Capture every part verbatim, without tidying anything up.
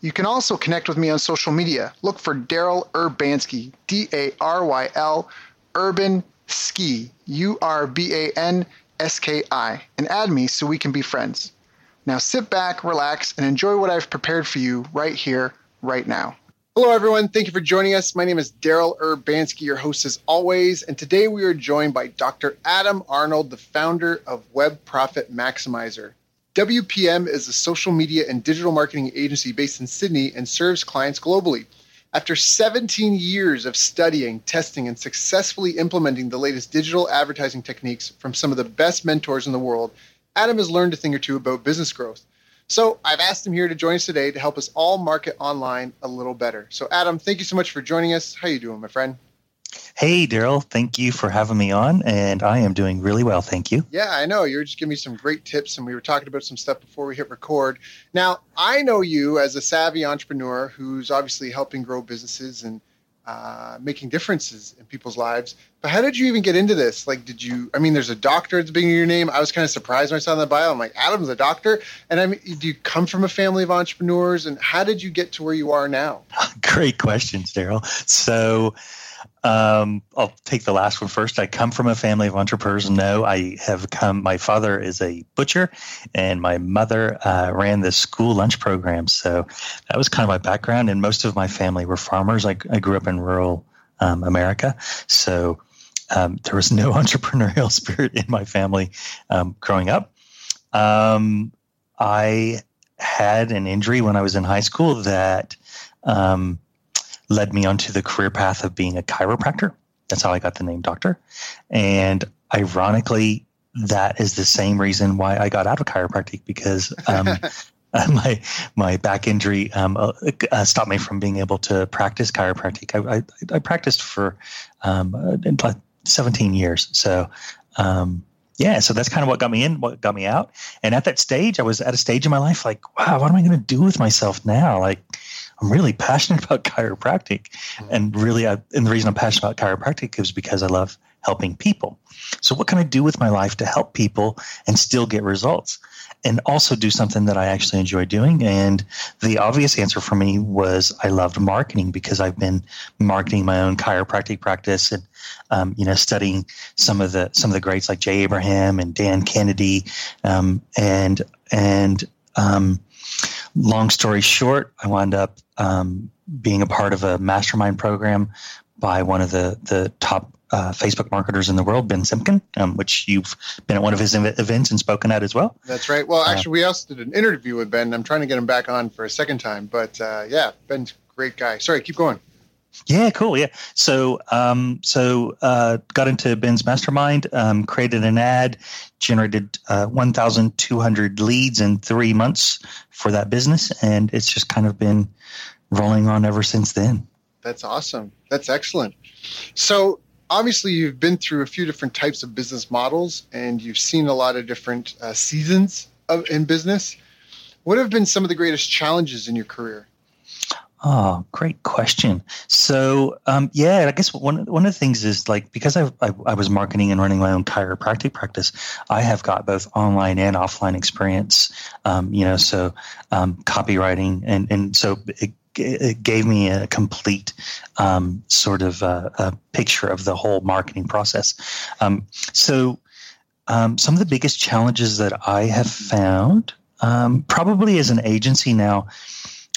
You can also connect with me on social media. Look for Daryl Urbanski, D A R Y L, Urbanski, U R B A N S K I, and add me so we can be friends. Now sit back, relax, and enjoy what I've prepared for you right here, right now. Hello, everyone. Thank you for joining us. My name is Daryl Urbanski, your host as always, and today we are joined by Doctor Adam Arnold, the founder of Web Profit Maximizer. W P M is a social media and digital marketing agency based in Sydney and serves clients globally. After seventeen years of studying, testing, and successfully implementing the latest digital advertising techniques from some of the best mentors in the world, Adam has learned a thing or two about business growth. So I've asked him here to join us today to help us all market online a little better. So Adam, thank you so much for joining us. How are you doing, my friend? Hey, Daryl. Thank you for having me on, and I am doing really well. Thank you. Yeah, I know. You were just giving me some great tips, and we were talking about some stuff before we hit record. Now, I know you as a savvy entrepreneur who's obviously helping grow businesses and uh, making differences in people's lives, but how did you even get into this? Like, did you, I mean, there's a doctor at the beginning of your name. I was kind of surprised when I saw the bio. I'm like, Adam's a doctor? And I mean, do you come from a family of entrepreneurs, and how did you get to where you are now? Great questions, Daryl. So... Um, I'll take the last one first. I come from a family of entrepreneurs. No, I have come, my father is a butcher and my mother uh, ran this school lunch program. So that was kind of my background. And most of my family were farmers. I, I grew up in rural um, America. So um, there was no entrepreneurial spirit in my family um, growing up. Um, I had an injury when I was in high school that, um, led me onto the career path of being a chiropractor. That's how I got the name doctor. And ironically, that is the same reason why I got out of chiropractic, because um, my my back injury um, uh, stopped me from being able to practice chiropractic. I, I, I practiced for um, seventeen years. So um, yeah, so that's kind of what got me in, what got me out. And at that stage, I was at a stage in my life like, wow, what am I going to do with myself now? Like, I'm really passionate about chiropractic, and really, I, and the reason I'm passionate about chiropractic is because I love helping people. So what can I do with my life to help people and still get results and also do something that I actually enjoy doing? And the obvious answer for me was I loved marketing, because I've been marketing my own chiropractic practice and, um, you know, studying some of the, some of the greats like Jay Abraham and Dan Kennedy. Um, and, and, um, Long story short, I wound up um, being a part of a mastermind program by one of the the top uh, Facebook marketers in the world, Ben Simpkin, um, which you've been at one of his ev- events and spoken at as well. That's right. Well, actually, uh, we also did an interview with Ben. I'm trying to get him back on for a second time. But uh, yeah, Ben's a great guy. Sorry, keep going. Yeah, cool. Yeah. So, um, so, uh, got into Ben's mastermind, um, created an ad, generated, uh, twelve hundred leads in three months for that business. And it's just kind of been rolling on ever since then. That's awesome. That's excellent. So obviously you've been through a few different types of business models and you've seen a lot of different uh, seasons of, in business. What have been some of the greatest challenges in your career? Oh, great question. So, um, yeah, I guess one one of the things is like, because I've, I I was marketing and running my own chiropractic practice, I have got both online and offline experience, um, you know, so um, copywriting. And, and so it, it gave me a complete um, sort of uh, a picture of the whole marketing process. Um, so um, some of the biggest challenges that I have found, um, probably as an agency now,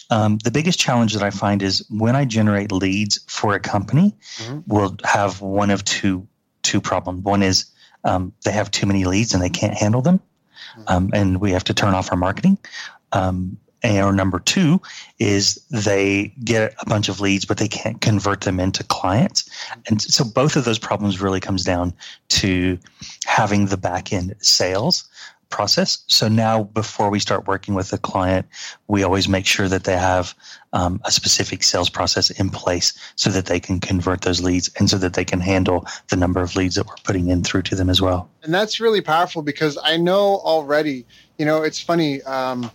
Um, the biggest challenge that I find is when I generate leads for a company, mm-hmm. we'll have one of two two problems. One is um, they have too many leads and they can't handle them, mm-hmm. um, and we have to turn off our marketing. Um, and or number two is they get a bunch of leads, but they can't convert them into clients. And so both of those problems really comes down to having the back end sales process. So now before we start working with a client, we always make sure that they have um, a specific sales process in place so that they can convert those leads and so that they can handle the number of leads that we're putting in through to them as well. And that's really powerful because I know already, you know, it's funny um,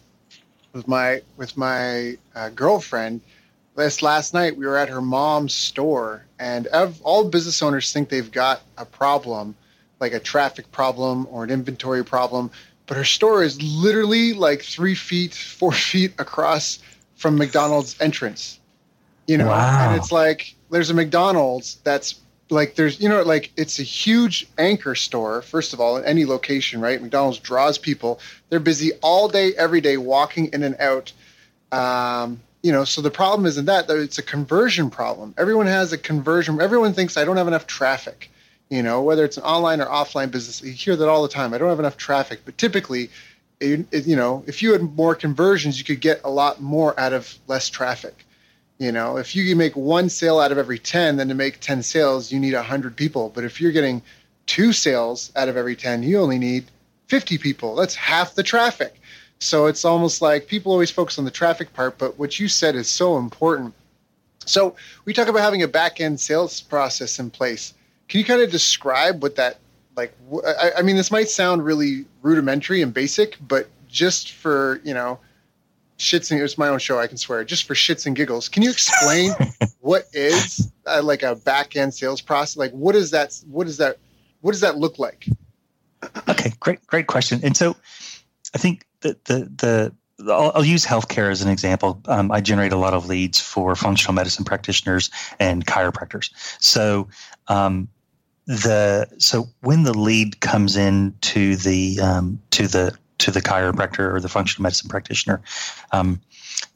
with my, with my uh, girlfriend, this last night we were at her mom's store, and of all business owners think they've got a problem, like a traffic problem or an inventory problem. But her store is literally like three feet, four feet across from McDonald's entrance, you know? Wow. And it's like, there's a McDonald's that's like, there's, you know, like it's a huge anchor store, first of all, in any location, right? McDonald's draws people. They're busy all day, every day, walking in and out. Um, You know, so the problem isn't that, it's a conversion problem. Everyone has a conversion. Everyone thinks I don't have enough traffic. You know, whether it's an online or offline business, you hear that all the time. I don't have enough traffic. But typically, it, it, you know, if you had more conversions, you could get a lot more out of less traffic. You know, if you make one sale out of every ten, then to make ten sales, you need one hundred people. But if you're getting two sales out of every ten, you only need fifty people. That's half the traffic. So it's almost like people always focus on the traffic part, but what you said is so important. So we talk about having a back-end sales process in place. Can you kind of describe what that, like, I, I mean, this might sound really rudimentary and basic, but just for, you know, shits and, it's my own show, I can swear, just for shits and giggles, can you explain what is uh, like a back-end sales process? Like, what is that, what is that, what does that look like? Okay, great, great question. And so I think the, the, the, I'll, I'll use healthcare as an example. Um, I generate a lot of leads for functional medicine practitioners and chiropractors. So, um, The so when the lead comes in to the um, to the to the chiropractor or the functional medicine practitioner, um,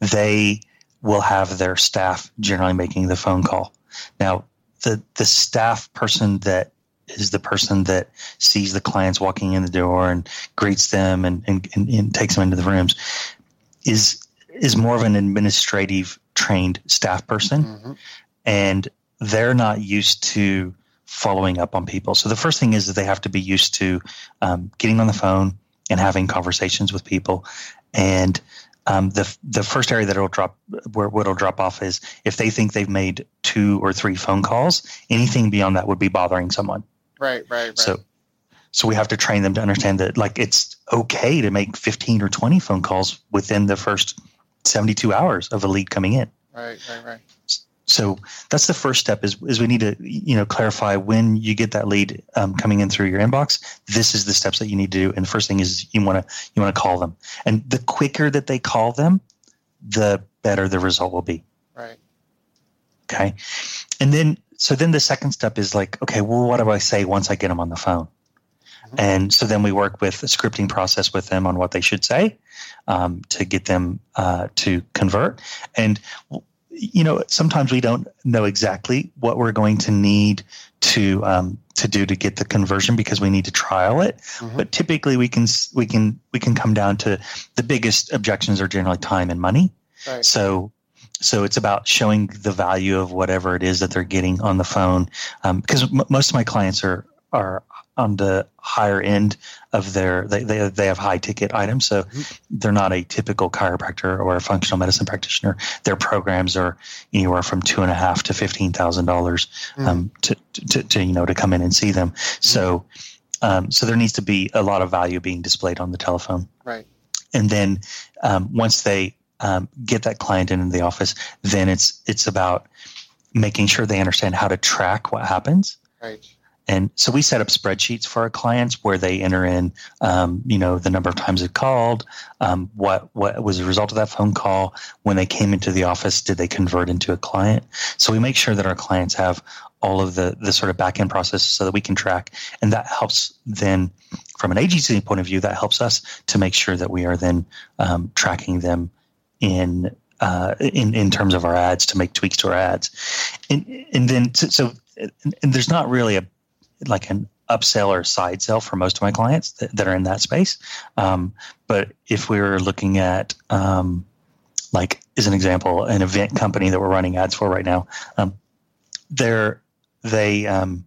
they will have their staff generally making the phone call. Now, the the staff person that is the person that sees the clients walking in the door and greets them and and, and, and takes them into the rooms is is more of an administrative trained staff person, mm-hmm. and they're not used to following up on people. So the first thing is that they have to be used to um, getting on the phone and having conversations with people. And um, the the first area that it'll drop where it'll drop off is if they think they've made two or three phone calls. Anything beyond that would be bothering someone. Right, right, right. So so we have to train them to understand that, like, it's okay to make fifteen or twenty phone calls within the first seventy-two hours of a lead coming in. Right, right, right. So that's the first step is, is we need to, you know, clarify when you get that lead um, coming in through your inbox, this is the steps that you need to do. And the first thing is you want to, you want to call them, and the quicker that they call them, the better the result will be. Right. Okay. And then, so then the second step is like, okay, well, what do I say once I get them on the phone? Mm-hmm. And so then we work with a scripting process with them on what they should say um, to get them uh, to convert. And you know, sometimes we don't know exactly what we're going to need to um, to do to get the conversion because we need to trial it. Mm-hmm. But typically, we can we can we can come down to the biggest objections are generally time and money. Right. So, so it's about showing the value of whatever it is that they're getting on the phone. Um, because m- most of my clients are are on the higher end of their, they they, they have high ticket items. So they're not a typical chiropractor or a functional medicine practitioner. Their programs are anywhere from two and a half to fifteen thousand dollars um, mm. to, to, to, you know, to come in and see them. So, um, so there needs to be a lot of value being displayed on the telephone. Right. And then um, once they um, get that client into the office, then it's, it's about making sure they understand how to track what happens. Right. And so we set up spreadsheets for our clients where they enter in, um, you know, the number of times they've called, um, what what was the result of that phone call, when they came into the office, did they convert into a client? So we make sure that our clients have all of the the sort of back end process so that we can track, and that helps then from an agency point of view. That helps us to make sure that we are then um, tracking them in uh, in in terms of our ads, to make tweaks to our ads, and and then so and there's not really a like an upsell or side sell for most of my clients that, that are in that space. Um, but if we were looking at um, like as an example, an event company that we're running ads for right now, um, they're they um,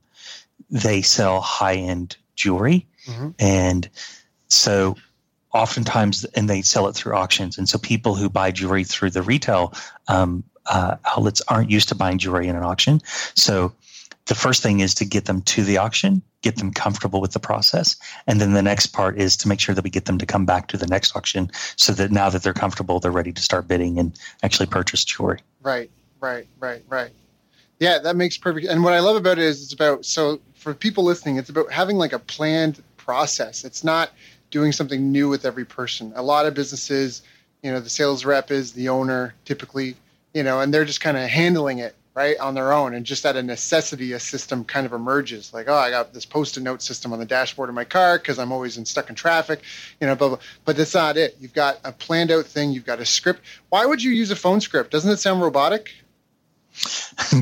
they sell high end jewelry, mm-hmm. and so. Oftentimes, and they sell it through auctions. And so people who buy jewelry through the retail um, uh, outlets aren't used to buying jewelry in an auction. So the first thing is to get them to the auction, get them comfortable with the process. And then the next part is to make sure that we get them to come back to the next auction so that now that they're comfortable, they're ready to start bidding and actually purchase jewelry. Right, right, right, right. Yeah, that makes perfect. And what I love about it is it's about, so for people listening, it's about having like a planned process. It's not doing something new with every person. A lot of businesses, you know, the sales rep is the owner typically, you know, and they're just kind of handling it right on their own. And just out of necessity, a system kind of emerges like, oh, I got this post-it note system on the dashboard of my car because I'm always in stuck in traffic, you know, blah, blah. But that's not it. You've got a planned out thing. You've got a script. Why would you use a phone script? Doesn't it sound robotic?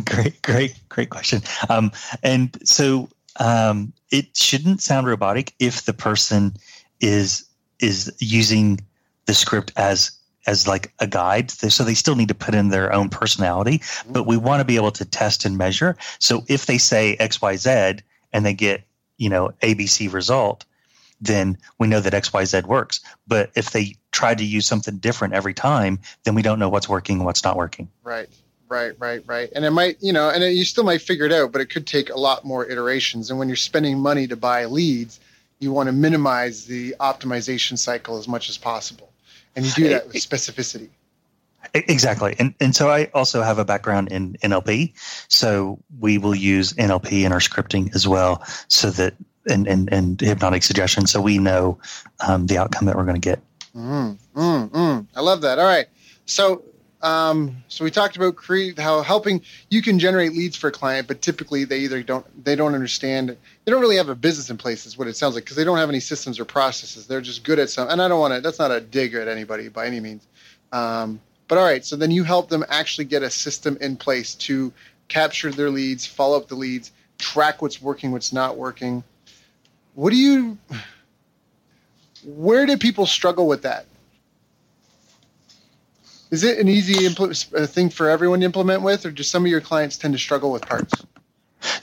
great, great, great question. Um, and so um, it shouldn't sound robotic if the person is is using the script as as like a guide. So they still need to put in their own personality, but we want to be able to test and measure. So if they say X Y Z and they get, you know, A B C result, then we know that X Y Z works. But if they try to use something different every time, then we don't know what's working and what's not working. Right. Right, right, right. And it might, you know, and it, you still might figure it out, but it could take a lot more iterations. And when you're spending money to buy leads, you want to minimize the optimization cycle as much as possible. And you do that with specificity. Exactly. And and so I also have a background in N L P. So we will use N L P in our scripting as well, so that and, and, and hypnotic suggestion, so we know um, the outcome that we're going to get. Mm, mm, mm. I love that. All right. So um, so we talked about create, how helping you can generate leads for a client, but typically they either don't they don't understand they don't really have a business in place is what it sounds like, because they don't have any systems or processes. They're just good at some, and I don't want to, that's not a dig at anybody by any means. Um, but all right, so then you help them actually get a system in place to capture their leads, follow up the leads, track what's working, what's not working. What do you, where do people struggle with that? Is it an easy impl- uh, thing for everyone to implement with, or do some of your clients tend to struggle with parts?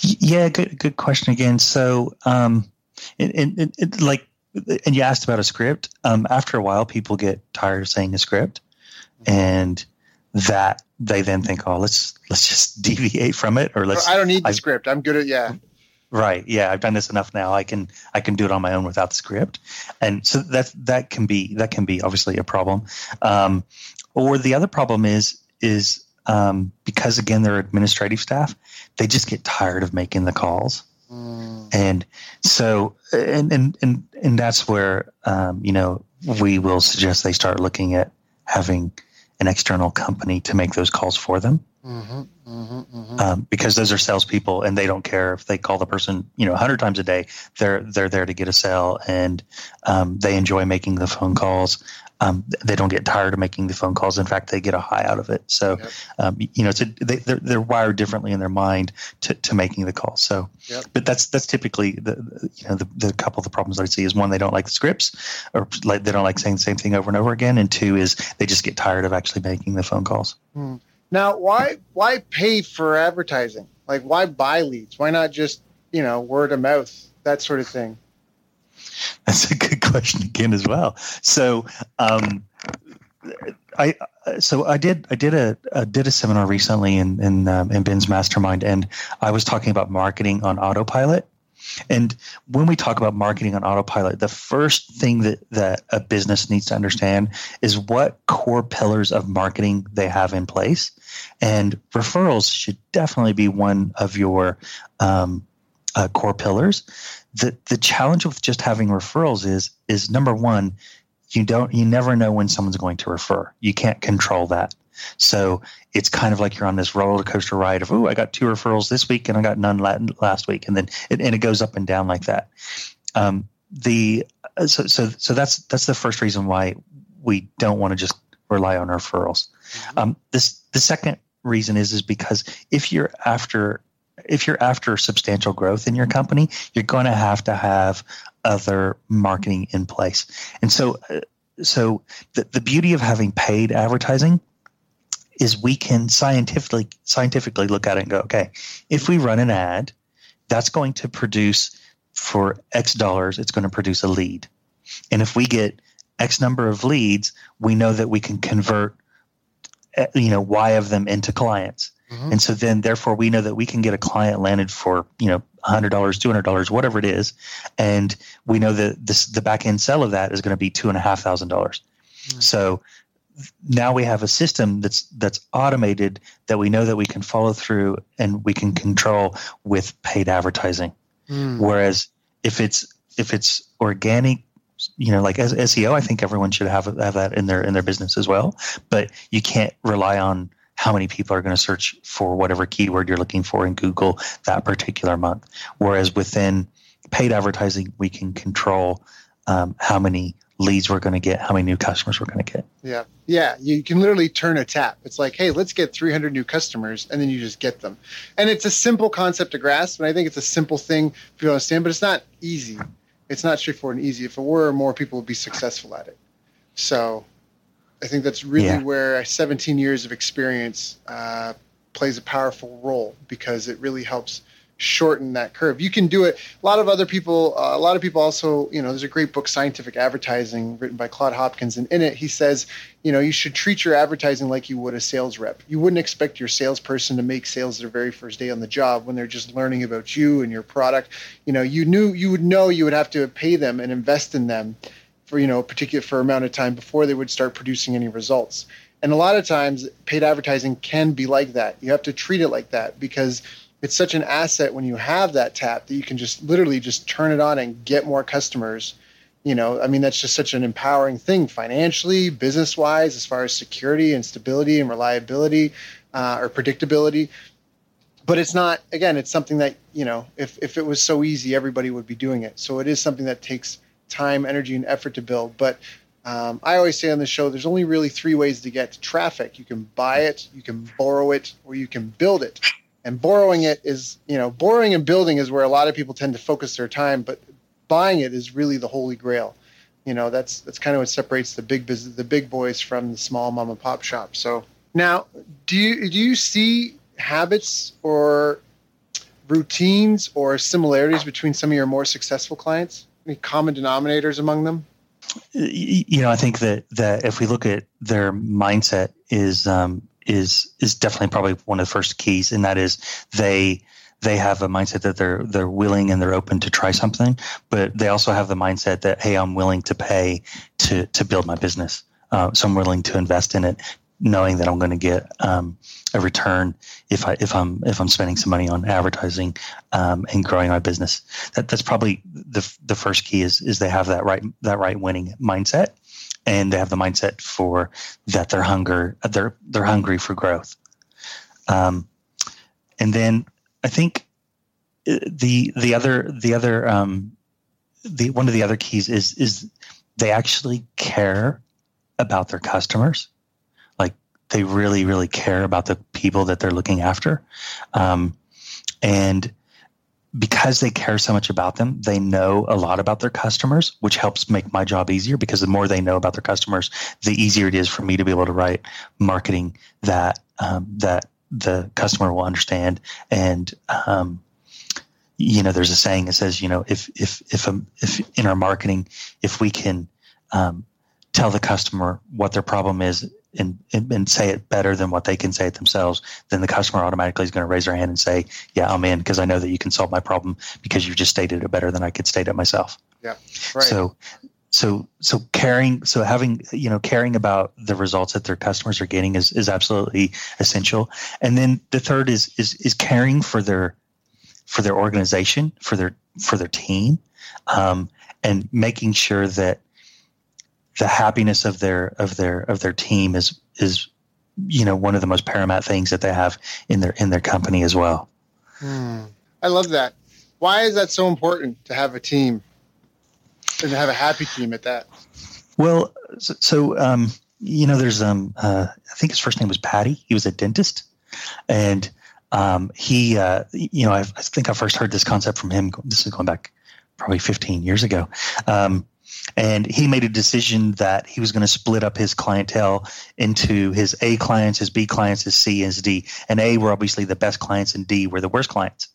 Yeah, good good question again. So, um, it, it, it, like, and you asked about a script. Um, after a while, people get tired of saying a script, and that they then think, oh, let's let's just deviate from it, or let's. I don't need the I, script. I'm good at yeah. Right. Yeah, I've done this enough now. I can I can do it on my own without the script, and so that that can be that can be obviously a problem. Um, Or the other problem is is um, because again they're administrative staff, they just get tired of making the calls, mm. and so and and and and that's where um, you know we will suggest they start looking at having an external company to make those calls for them, mm-hmm, mm-hmm, mm-hmm. Um, because those are salespeople and they don't care if they call the person you know a hundred times a day. They're they're there to get a sale, and um, they enjoy making the phone calls. Um, they don't get tired of making the phone calls. In fact, they get a high out of it. So, yep. um, you know, it's a, they, they're, they're wired differently in their mind to, to making the call. So, yep. But that's that's typically the you know the, the couple of the problems I see is one, they don't like the scripts, or like they don't like saying the same thing over and over again, and two is they just get tired of actually making the phone calls. Hmm. Now, why why pay for advertising? Like, why buy leads? Why not just you know word of mouth, that sort of thing? That's a good question again as well. So, um, I so I did I did a, a did a seminar recently in in, um, in Ben's mastermind, and I was talking about marketing on autopilot. And when we talk about marketing on autopilot, the first thing that, that a business needs to understand is what core pillars of marketing they have in place, and referrals should definitely be one of your um, uh, core pillars. The the challenge with just having referrals is is number one, you don't you never know when someone's going to refer. You can't control that. So it's kind of like you're on this roller coaster ride of, oh, I got two referrals this week and I got none last week, and then it, and it goes up and down like that. Um, the so so so that's that's the first reason why we don't want to just rely on referrals. Mm-hmm. Um, this the second reason is is because if you're after if you're after substantial growth in your company, you're going to have to have other marketing in place. And so, uh, so the, the beauty of having paid advertising is we can scientifically scientifically look at it and go, okay, if we run an ad, that's going to produce for X dollars, it's going to produce a lead. And if we get X number of leads, we know that we can convert, you know, Y of them into clients. Mm-hmm. And so then therefore we know that we can get a client landed for, you know, one hundred dollars, two hundred dollars, whatever it is. And we know that this, the back end sell of that is going to be two thousand five hundred dollars. Mm-hmm. So now we have a system that's that's automated that we know that we can follow through and we can control with paid advertising. Mm. Whereas if it's if it's organic, you know, like as S E O, I think everyone should have have that in their in their business as well. But you can't rely on how many people are going to search for whatever keyword you're looking for in Google that particular month. Whereas within paid advertising, we can control um, how many leads we're going to get, how many new customers we're going to get. Yeah. Yeah. You can literally turn a tap. It's like, hey, let's get three hundred new customers, and then you just get them. And it's a simple concept to grasp. And I think it's a simple thing for you to understand, but it's not easy. It's not straightforward and easy. If it were, more people would be successful at it. So I think that's really yeah. where seventeen years of experience uh, plays a powerful role, because it really helps shorten that curve. You can do it. A lot of other people, uh, a lot of people also, you know, there's a great book, Scientific Advertising, written by Claude Hopkins. And in it, he says, you know, you should treat your advertising like you would a sales rep. You wouldn't expect your salesperson to make sales their very first day on the job when they're just learning about you and your product. You know, you knew, you would know you would have to pay them and invest in them for, you know, a particular for amount of time before they would start producing any results. And a lot of times paid advertising can be like that. You have to treat it like that, because it's such an asset when you have that tap that you can just literally just turn it on and get more customers. You know, I mean, that's just such an empowering thing financially, business-wise, as far as security and stability and reliability uh, or predictability. But it's not, again, it's something that, you know, if, if it was so easy, everybody would be doing it. So it is something that takes time, energy, and effort to build. But um, I always say on the show, there's only really three ways to get to traffic. You can buy it, you can borrow it, or you can build it. And borrowing it is, you know, borrowing and building is where a lot of people tend to focus their time, but buying it is really the holy grail. You know, that's that's kind of what separates the big business, the big boys from the small mom and pop shop. So now, do you do you see habits or routines or similarities between some of your more successful clients? Any common denominators among them? You know, I think that that if we look at their mindset is. Um, is is definitely probably one of the first keys, and that is they they have a mindset that they're they're willing and they're open to try something, but they also have the mindset that, hey, I'm willing to pay to to build my business, uh, so I'm willing to invest in it, knowing that I'm going to get um, a return if I if I'm if I'm spending some money on advertising um, and growing my business. That that's probably the the first key is is they have that right that right winning mindset. And they have the mindset for that they're hunger they're they're hungry for growth, um, and then I think the the other the other um, the one of the other keys is is they actually care about their customers, like they really really care about the people that they're looking after, um, and. Because they care so much about them, they know a lot about their customers, which helps make my job easier, because the more they know about their customers, the easier it is for me to be able to write marketing that um, that the customer will understand. And um, you know, there's a saying that says, you know, if if if um, if in our marketing, if we can um, tell the customer what their problem is and, and and say it better than what they can say it themselves, then the customer automatically is going to raise their hand and say, yeah, I'm in, because I know that you can solve my problem because you just stated it better than I could state it myself. Yeah. Right. So, so, so caring, so having, you know, caring about the results that their customers are getting is, is absolutely essential. And then the third is, is, is caring for their, for their organization, for their, for their team, um, and making sure that the happiness of their of their of their team is is you know one of the most paramount things that they have in their in their company as well. Hmm. I love that. Why is that so important to have a team and to have a happy team at that? Well, so, so um, you know, there's um, uh, I think his first name was Patty. He was a dentist, and um, he, uh, you know, I've, I think I first heard this concept from him. This is going back probably fifteen years ago. Um, And he made a decision that he was going to split up his clientele into his A clients, his B clients, his C, and his D. And A were obviously the best clients, and D were the worst clients.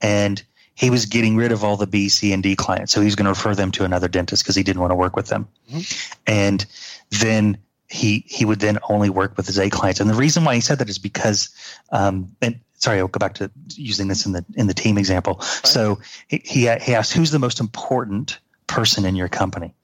And he was getting rid of all the B, C, and D clients. So he was going to refer them to another dentist because he didn't want to work with them. Mm-hmm. And then he he would then only work with his A clients. And the reason why he said that is because um, – and sorry, I'll go back to using this in the in the team example. Right. So he, he he asked, who's the most important person in your company?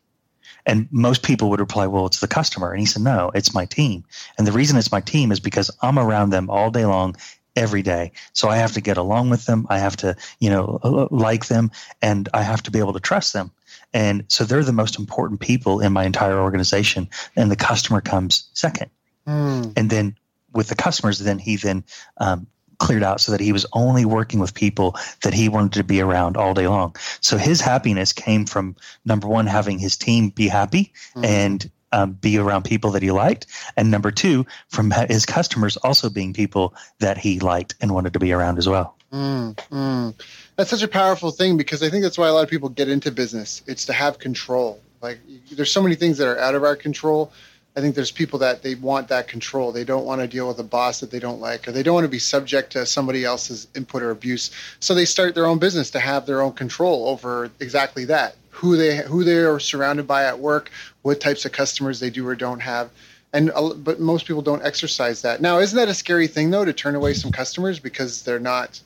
And most people would reply, well, it's the customer. And he said, no, it's my team. And the reason it's my team is because I'm around them all day long, every day. So I have to get along with them. I have to, you know, like them, and I have to be able to trust them. And so they're the most important people in my entire organization. And the customer comes second. Mm. And then with the customers, then he then, um, cleared out so that he was only working with people that he wanted to be around all day long. So his happiness came from, number one, having his team be happy mm-hmm. and um, be around people that he liked. And number two, from his customers also being people that he liked and wanted to be around as well. Mm-hmm. That's such a powerful thing, because I think that's why a lot of people get into business. It's to have control. Like, there's so many things that are out of our control. I think there's people that they want that control. They don't want to deal with a boss that they don't like, or they don't want to be subject to somebody else's input or abuse. So they start their own business to have their own control over exactly that, who they who they are surrounded by at work, what types of customers they do or don't have. And but most people don't exercise that. Now, isn't that a scary thing, though, to turn away some customers because they're not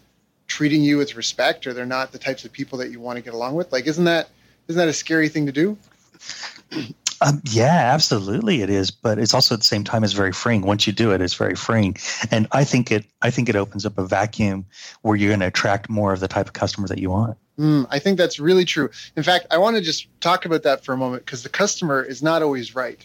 treating you with respect, or they're not the types of people that you want to get along with? Like, isn't that isn't that a scary thing to do? Um, yeah, absolutely it is, but it's also at the same time it's very freeing. Once you do it, it's very freeing, and I think it I think it opens up a vacuum where you're going to attract more of the type of customer that you want. Mm, I think that's really true. In fact, I want to just talk about that for a moment, because the customer is not always right.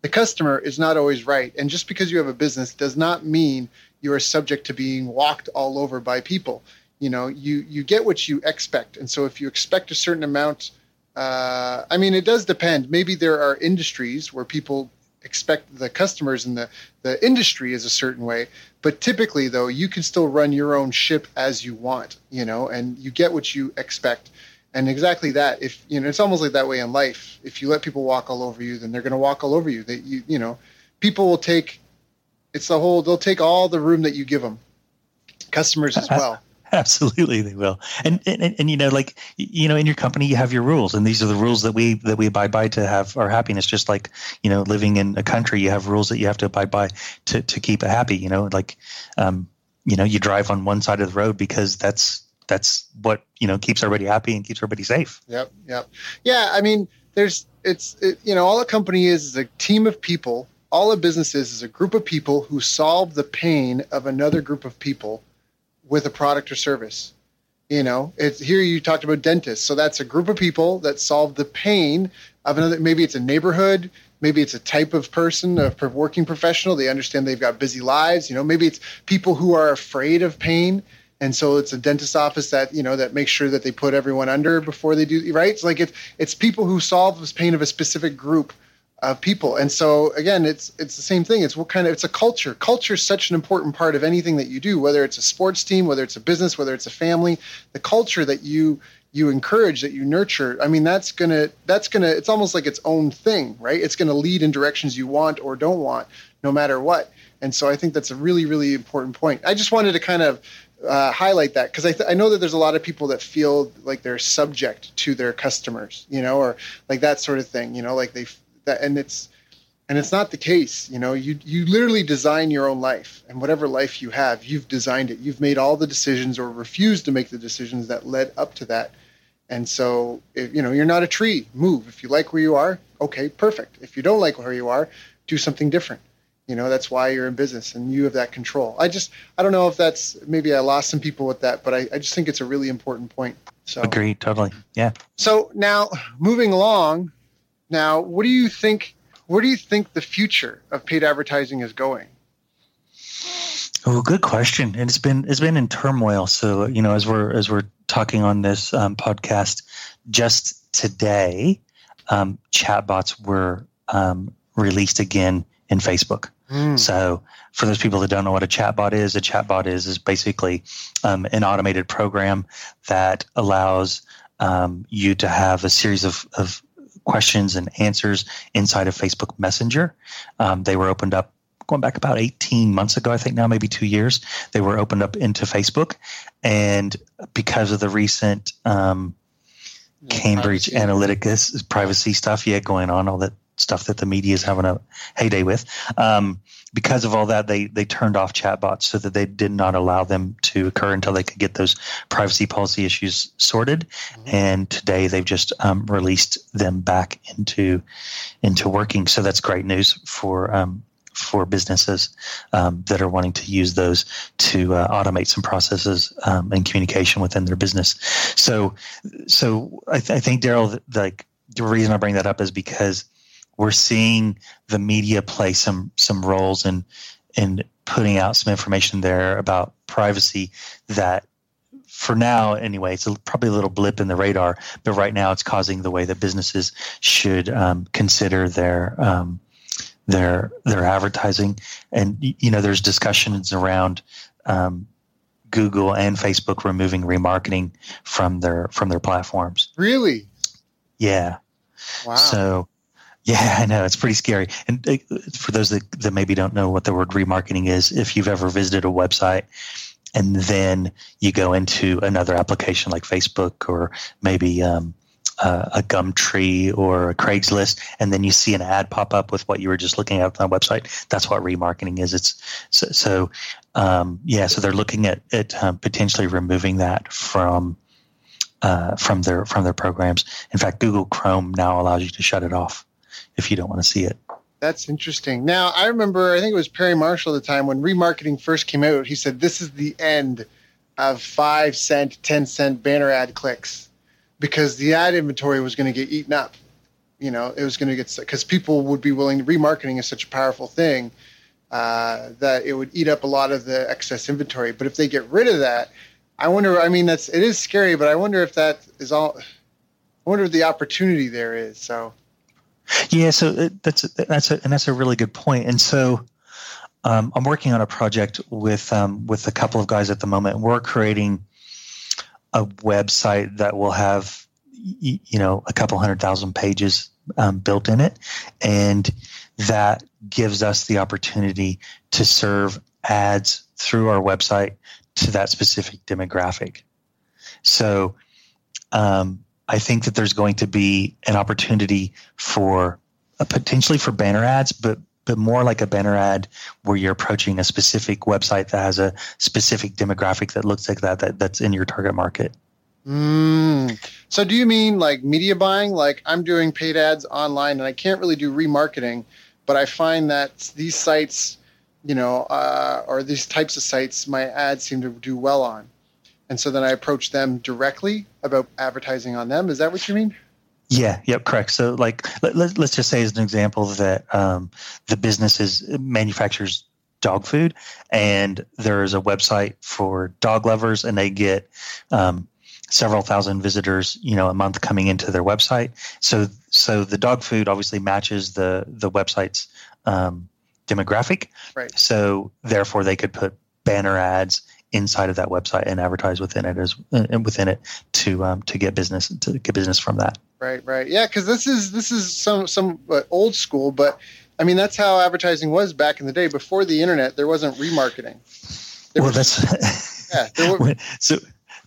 The customer is not always right, and just because you have a business does not mean you are subject to being walked all over by people. You know, you you get what you expect, and so if you expect a certain amount. Uh, I mean, it does depend. Maybe there are industries where people expect the customers and the, the industry is a certain way. But typically, though, you can still run your own ship as you want, you know, and you get what you expect. And exactly that, if you know, it's almost like that way in life. If you let people walk all over you, then they're going to walk all over you. That you, you know, people will take, it's the whole, they'll take all the room that you give them, customers as well. Absolutely, they will. And, and and you know, like you know, in your company, you have your rules, and these are the rules that we that we abide by to have our happiness. Just like you know, living in a country, you have rules that you have to abide by to to keep it happy. You know, like um, you know, you drive on one side of the road because that's that's what you know keeps everybody happy and keeps everybody safe. Yep, yep, yeah. I mean, there's it's it, you know, all a company is is a team of people. All a business is is a group of people who solve the pain of another group of people with a product or service. You know, it's here you talked about dentists. So that's a group of people that solve the pain of another. Maybe it's a neighborhood. Maybe it's a type of person, a working professional. They understand they've got busy lives. You know, maybe it's people who are afraid of pain. And so it's a dentist's office that, you know, that makes sure that they put everyone under before they do, right? It's like it's, it's people who solve this pain of a specific group of people. And so again, it's it's the same thing. It's what kind of it's a culture. Culture is such an important part of anything that you do, whether it's a sports team, whether it's a business, whether it's a family. The culture that you you encourage, that you nurture, I mean, that's gonna that's gonna it's almost like its own thing, right? It's gonna lead in directions you want or don't want, no matter what. And so I think that's a really, really important point. I just wanted to kind of uh, highlight that, because I, th- I know that there's a lot of people that feel like they're subject to their customers, you know, or like that sort of thing, you know, like they. That, and it's and it's not the case. You know, you you literally design your own life, and whatever life you have, you've designed it. You've made all the decisions or refused to make the decisions that led up to that. And so, if, you know, you're not a tree. Move. If you like where you are, okay, perfect. If you don't like where you are, do something different. You know, that's why you're in business, and you have that control. I just I don't know if that's maybe I lost some people with that, but I, I just think it's a really important point. So agreed, totally. Yeah. So now moving along. Now, what do you think? Where do you think the future of paid advertising is going? Oh, good question. And it's been it's been in turmoil. So, you know, as we're as we're talking on this um, podcast, just today, um, chatbots were um, released again in Facebook. Mm. So for those people that don't know what a chatbot is, a chatbot is is basically um, an automated program that allows um, you to have a series of, of questions and answers inside of Facebook Messenger. Um, they were opened up going back about eighteen months ago, I think now, maybe two years. They were opened up into Facebook. And because of the recent um, Cambridge Analytica privacy stuff, yeah, going on, all that stuff that the media is having a heyday with. Um, because of all that, they they turned off chatbots so that they did not allow them to occur until they could get those privacy policy issues sorted. Mm-hmm. And today they've just um, released them back into into working. So that's great news for um, for businesses um, that are wanting to use those to uh, automate some processes um, and communication within their business. So so I, th- I think, Daryl, like the reason I bring that up is because we're seeing the media play some some roles in in putting out some information there about privacy that, for now anyway, it's a, probably a little blip in the radar. But right now, it's causing the way that businesses should um, consider their um, their their advertising. And you know, there's discussions around um, Google and Facebook removing remarketing from their from their platforms. Really? Yeah. Wow. So. Yeah, I know. It's pretty scary. And for those that, that maybe don't know what the word remarketing is, if you've ever visited a website and then you go into another application like Facebook or maybe um, uh, a Gumtree or a Craigslist, and then you see an ad pop up with what you were just looking at on the website, that's what remarketing is. It's So, so um, yeah, so they're looking at, at um, potentially removing that from uh, from their from their programs. In fact, Google Chrome now allows you to shut it off if you don't want to see it. That's interesting. Now, I remember, I think it was Perry Marshall at the time, when remarketing first came out, he said, this is the end of five cent, ten cent banner ad clicks, because the ad inventory was going to get eaten up. You know, it was going to get, because people would be willing to, remarketing is such a powerful thing uh, that it would eat up a lot of the excess inventory. But if they get rid of that, I wonder, I mean, that's, it is scary, but I wonder if that is all, I wonder if the opportunity there is, so. Yeah, so that's that's a, and that's a really good point. And so um, I'm working on a project with um, with a couple of guys at the moment. We're creating a website that will have you know a couple hundred thousand pages um, built in it, and that gives us the opportunity to serve ads through our website to that specific demographic. So. Um, I think that there's going to be an opportunity for uh, potentially for banner ads, but but more like a banner ad where you're approaching a specific website that has a specific demographic that looks like that, that that's in your target market. Mm. So do you mean like media buying? Like I'm doing paid ads online and I can't really do remarketing, but I find that these sites, you know, uh, or these types of sites, my ads seem to do well on. And so then I approach them directly about advertising on them. Is that what you mean? Yeah. Yep. Correct. So, like, let, let, let's just say as an example that um, the business is manufactures dog food, and there is a website for dog lovers, and they get um, several thousand visitors, you know, a month coming into their website. So, so the dog food obviously matches the the website's um, demographic. Right. So, therefore, they could put banner ads inside of that website and advertise within it as and within it to um, to get business to get business from that. Right, right, yeah, because this is this is some some uh, old school, but I mean that's how advertising was back in the day before the internet. There wasn't remarketing. There well, was, that's yeah. There were, so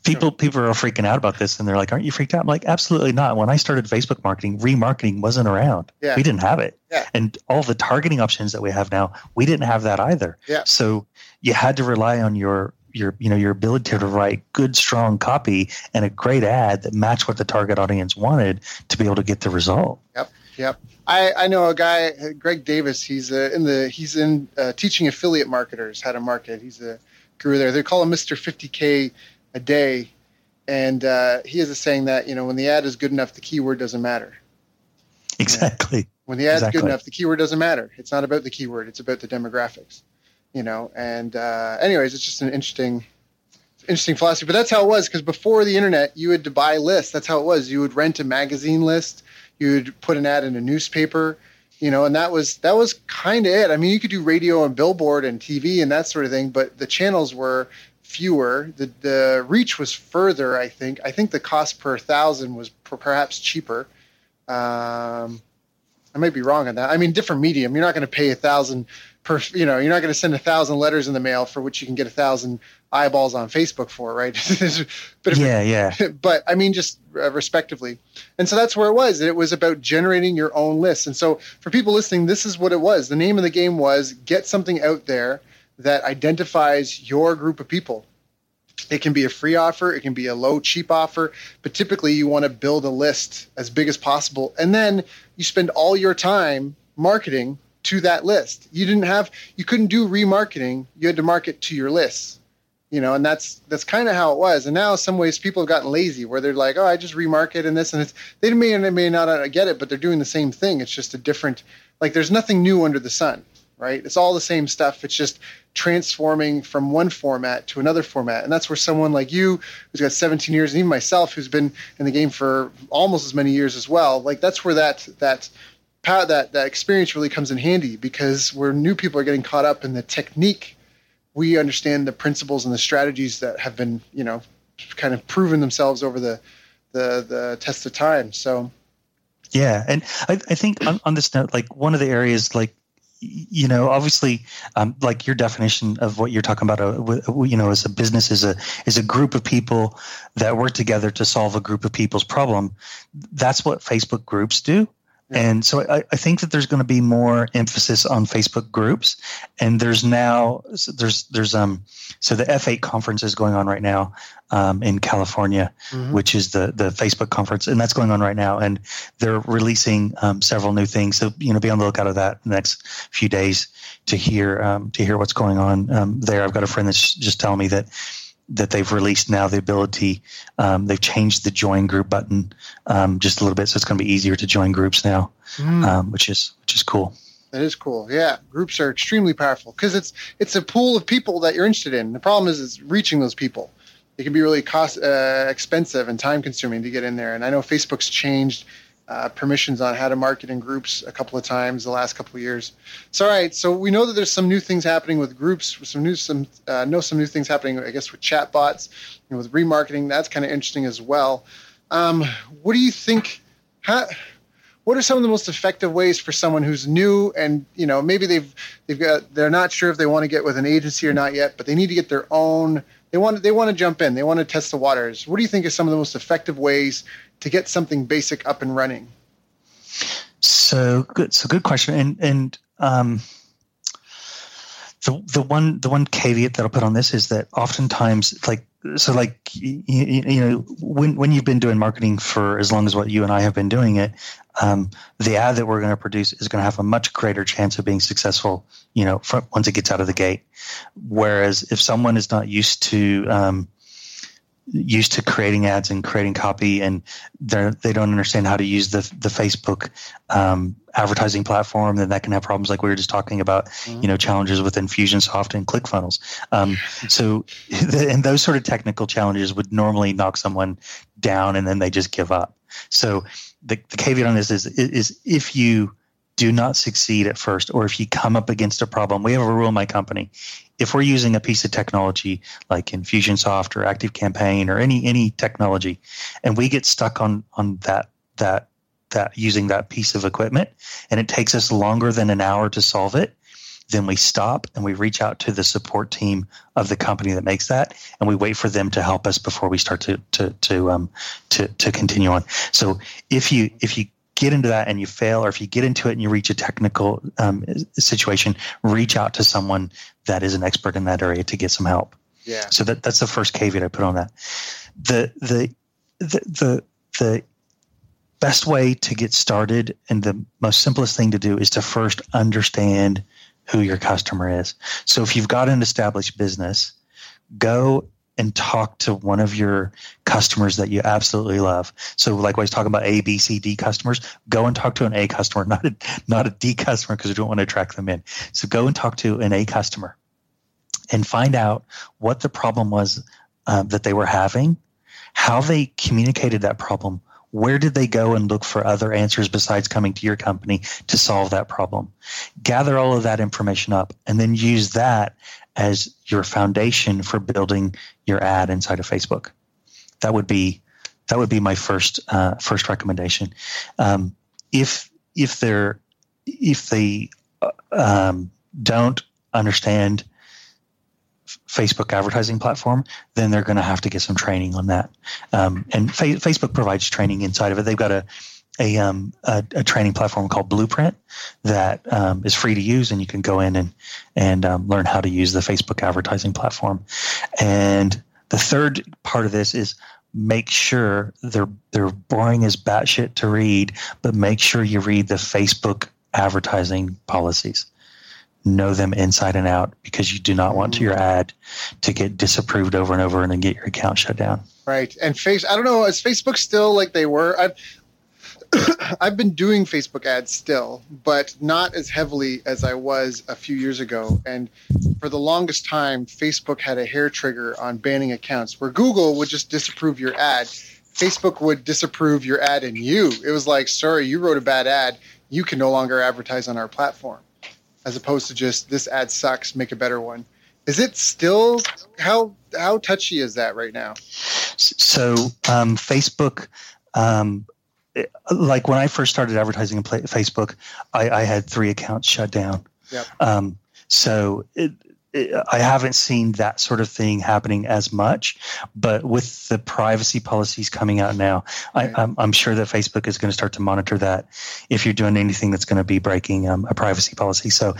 people people are freaking out about this, and they're like, "Aren't you freaked out?" I'm like, "Absolutely not." When I started Facebook marketing, remarketing wasn't around. Yeah. We didn't have it, yeah. And all the targeting options that we have now, we didn't have that either. Yeah. So you had to rely on your your, you know, your ability to write good, strong copy and a great ad that matched what the target audience wanted to be able to get the result. Yep. Yep. I, I know a guy, Greg Davis, he's uh, in the, he's in uh, teaching affiliate marketers how to market. He's a guru there. They call him Mister fifty K a day. And uh, he has a saying that, you know, when the ad is good enough, the keyword doesn't matter. Exactly. You know? When the ad is exactly. good enough, the keyword doesn't matter. It's not about the keyword. It's about the demographics. You know, and uh, anyways, it's just an interesting, interesting philosophy. But that's how it was, because before the internet, you had to buy lists. That's how it was. You would rent a magazine list. You would put an ad in a newspaper. You know, and that was that was kind of it. I mean, you could do radio and billboard and T V and that sort of thing, but the channels were fewer. The the reach was further, I think. I think the cost per thousand was per, perhaps cheaper. Um, I might be wrong on that. I mean, different medium. You're not going to pay a thousand per, you know, you're not going to send a thousand letters in the mail for which you can get a thousand eyeballs on Facebook for, right? but yeah, yeah. But I mean, just uh, respectively. And so that's where it was. It was about generating your own list. And so for people listening, this is what it was. The name of the game was get something out there that identifies your group of people. It can be a free offer. It can be a low, cheap offer. But typically, you want to build a list as big as possible. And then you spend all your time marketing to that list. You didn't have, you couldn't do remarketing. You had to market to your list. You know, and that's that's kind of how it was. And now, in some ways, people have gotten lazy, where they're like, "Oh, I just remarket and this and it's." They may or may not get it, but they're doing the same thing. It's just a different. Like, there's nothing new under the sun, right? It's all the same stuff. It's just transforming from one format to another format. And that's where someone like you, who's got seventeen years, and even myself, who's been in the game for almost as many years as well. Like, that's where that that power, that that experience really comes in handy, because where new people are getting caught up in the technique. We understand the principles and the strategies that have been, you know, kind of proven themselves over the the, the test of time. So, yeah, and I, I think on, on this note, like one of the areas, like, you know, obviously, um, like your definition of what you're talking about, uh, you know, as a business is a is a group of people that work together to solve a group of people's problem. That's what Facebook groups do. And so I, I think that there's going to be more emphasis on Facebook groups, and there's now there's there's um so the F eight conference is going on right now um, in California, mm-hmm. which is the the Facebook conference, and that's going on right now, and they're releasing um, several new things. So you know, be on the lookout of that in the next few days to hear um, to hear what's going on um, there. I've got a friend that's just telling me that. that they've released now the ability, um, they've changed the join group button um, just a little bit, so it's going to be easier to join groups now, mm. um, which is which is cool. That is cool. Yeah, groups are extremely powerful because it's it's a pool of people that you're interested in. The problem is it's reaching those people. It can be really cost uh, expensive and time consuming to get in there. And I know Facebook's changed uh, permissions on how to market in groups a couple of times the last couple of years. So all right, so we know that there's some new things happening with groups, with some new some uh, know some new things happening, I guess, with chatbots and with remarketing. That's kind of interesting as well. Um, what do you think? How, what are some of the most effective ways for someone who's new and you know maybe they've they've got they're not sure if they want to get with an agency or not yet, but they need to get their own. They want they want to jump in. They want to test the waters. What do you think are some of the most effective ways to get something basic up and running? So good. So good question. And and um, the the one the one caveat that I'll put on this is that oftentimes, like so, like you, you know, when when you've been doing marketing for as long as what you and I have been doing it, um, the ad that we're going to produce is going to have a much greater chance of being successful, you know, for, once it gets out of the gate. Whereas if someone is not used to um, used to creating ads and creating copy, and they they don't understand how to use the the Facebook um, advertising platform, then that can have problems like we were just talking about, mm-hmm. you know, challenges with Infusionsoft and ClickFunnels. Um, so, and those sort of technical challenges would normally knock someone down, and then they just give up. So, the, the caveat on this is is if you do not succeed at first, or if you come up against a problem. We have a rule in my company. If we're using a piece of technology like Infusionsoft or ActiveCampaign or any any technology, and we get stuck on on that that that using that piece of equipment, and it takes us longer than an hour to solve it, then we stop and we reach out to the support team of the company that makes that, and we wait for them to help us before we start to to to um to to continue on. So if you if you get into that and you fail, or if you get into it and you reach a technical um, situation, reach out to someone that is an expert in that area to get some help. Yeah. So that that's the first caveat I put on that. The the the the, the best way to get started and the most simplest thing to do is to first understand who your customer is. So if you've got an established business, go and talk to one of your customers that you absolutely love. So like I was talking about A, B, C, D customers, go and talk to an A customer, not a, not a D customer, because we don't want to attract them in. So go and talk to an A customer and find out what the problem was um, that they were having, how they communicated that problem, Where did they go and look for other answers besides coming to your company to solve that problem? Gather all of that information up and then use that as your foundation for building your ad inside of Facebook. That would be that would be my first uh, first recommendation. Um, if if they're if they um, don't understand Facebook advertising platform, then they're going to have to get some training on that. Um, and fa- Facebook provides training inside of it. They've got a a, um, a, a training platform called Blueprint that um, is free to use, and you can go in and and um, learn how to use the Facebook advertising platform. And the third part of this is make sure they're they're boring as batshit to read, but make sure you read the Facebook advertising policies. Know them inside and out, because you do not want your ad to get disapproved over and over and then get your account shut down. Right. And face, I don't know, is Facebook still like they were? I've, I've been doing Facebook ads still, but not as heavily as I was a few years ago. And for the longest time, Facebook had a hair trigger on banning accounts where Google would just disapprove your ad. Facebook would disapprove your ad and you. It was like, sorry, you wrote a bad ad. You can no longer advertise on our platform. As opposed to just, this ad sucks, make a better one. Is it still, how how touchy is that right now? So um, Facebook, um, it, like when I first started advertising on Facebook, I, I had three accounts shut down. Yep. Um, so it, it, I haven't seen that sort of thing happening as much, but with the privacy policies coming out now, right. I, I'm, I'm sure that Facebook is going to start to monitor that if you're doing anything that's going to be breaking um, a privacy policy. So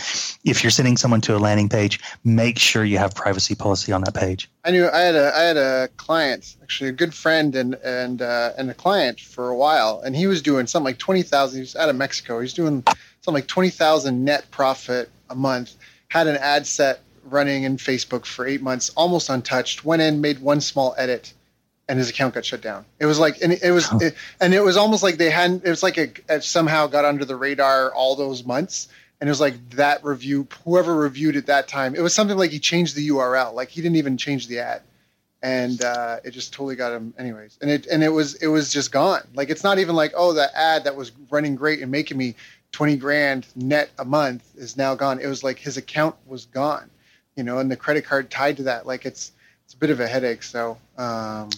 if you're sending someone to a landing page, make sure you have privacy policy on that page. I knew I had a, I had a client, actually a good friend and, and, uh, and a client for a while, and he was doing something like twenty thousand. He was out of Mexico. He was doing something like twenty thousand net profit a month, had an ad set running in Facebook for eight months, almost untouched, went in, made one small edit, and his account got shut down. It was like, and it was, oh. it, and it was almost like they hadn't, it was like it, it somehow got under the radar all those months. And it was like that review, whoever reviewed at that time, it was something like he changed the U R L. Like he didn't even change the ad. And uh, it just totally got him anyways. And it, and it was, it was just gone. Like, it's not even like, oh, the ad that was running great and making me twenty grand net a month is now gone. It was like his account was gone. You know, and the credit card tied to that, like it's it's a bit of a headache. So, um,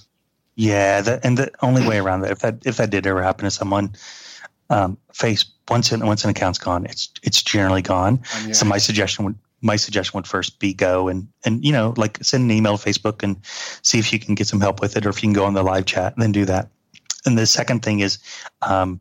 yeah, that, and the only way around that, if that if that did ever happen to someone, um, face once an once an account's gone, it's it's generally gone. Um, yeah. So my suggestion would my suggestion would first be go and and you know like send an email to Facebook and see if you can get some help with it, or if you can go on the live chat and then do that. And the second thing is, um,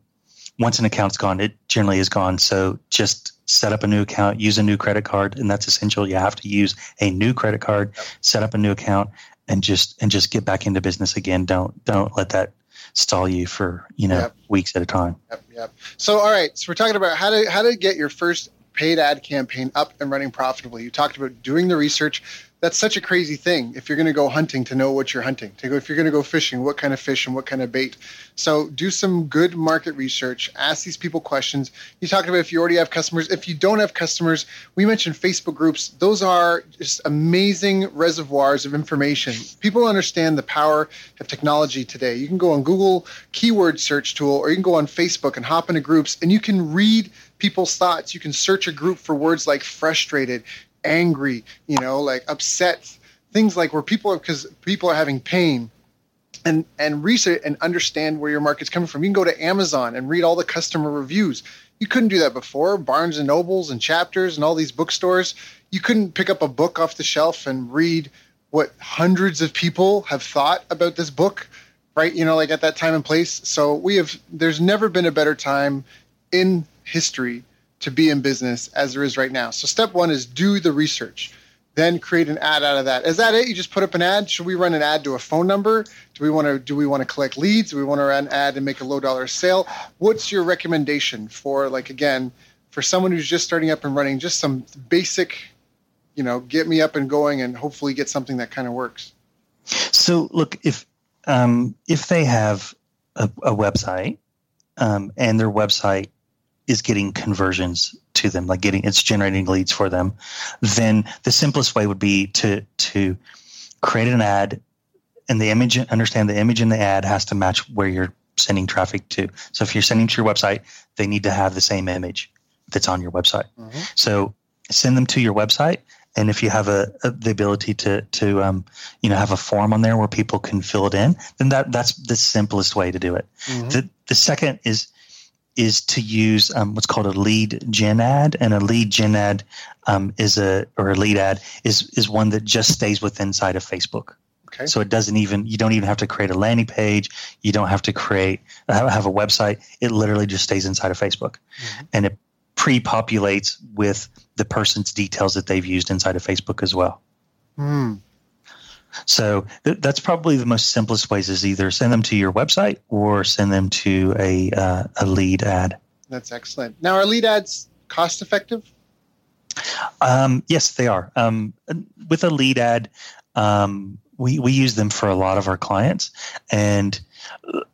once an account's gone, it generally is gone. So just set up a new account, use a new credit card, and that's essential. You have to use a new credit card, set up a new account, and just and just get back into business again. Don't don't let that stall you for you know yep. weeks at a time. Yep, yep. So all right, so we're talking about how to how to get your first paid ad campaign up and running profitably. You talked about doing the research. That's such a crazy thing. If you're going to go hunting, to know what you're hunting. To go, if you're going to go fishing, what kind of fish and what kind of bait. So do some good market research. Ask these people questions. You talked about if you already have customers. If you don't have customers, we mentioned Facebook groups. Those are just amazing reservoirs of information. People understand the power of technology today. You can go on Google keyword search tool, or you can go on Facebook and hop into groups, and you can read people's thoughts. You can search a group for words like frustrated, angry, you know, like upset, things like where people are, because people are having pain, and and research and understand where your market's coming from. You can go to Amazon and read all the customer reviews. You couldn't do that before. Barnes and Nobles and Chapters and all these bookstores. You couldn't pick up a book off the shelf and read what hundreds of people have thought about this book, right? You know, like at that time and place. So we have, there's never been a better time in history to be in business as there is right now. So step one is do the research, then create an ad out of that. Is that it? You just put up an ad? Should we run an ad to a phone number? Do we want to do we want to collect leads? Do we want to run an ad and make a low dollar sale? What's your recommendation for, like, again, for someone who's just starting up and running, just some basic, you know, get me up and going and hopefully get something that kind of works? So look, if um, if they have a, a website um, and their website is getting conversions to them, like getting, it's generating leads for them, then the simplest way would be to to create an ad, and the image, understand the image in the ad has to match where your sending traffic to. So if you're sending to your website, they need to have the same image that's on your website. Mm-hmm. So send them to your website. And if you have a, a the ability to to um, you know, have a form on there where people can fill it in, then that that's the simplest way to do it. Mm-hmm. The the second is is to use um, what's called a lead gen ad, and a lead gen ad um, is a or a lead ad is is one that just stays within inside of Facebook. Okay. So it doesn't even you don't even have to create a landing page. You don't have to create have a website. It literally just stays inside of Facebook, mm-hmm. and it pre-populates with the person's details that they've used inside of Facebook as well. Mm. So th- that's probably the most simplest ways, is either send them to your website or send them to a uh, a lead ad. That's excellent. Now, are lead ads cost effective? Um, yes, they are. Um, with a lead ad, um, we, we use them for a lot of our clients, and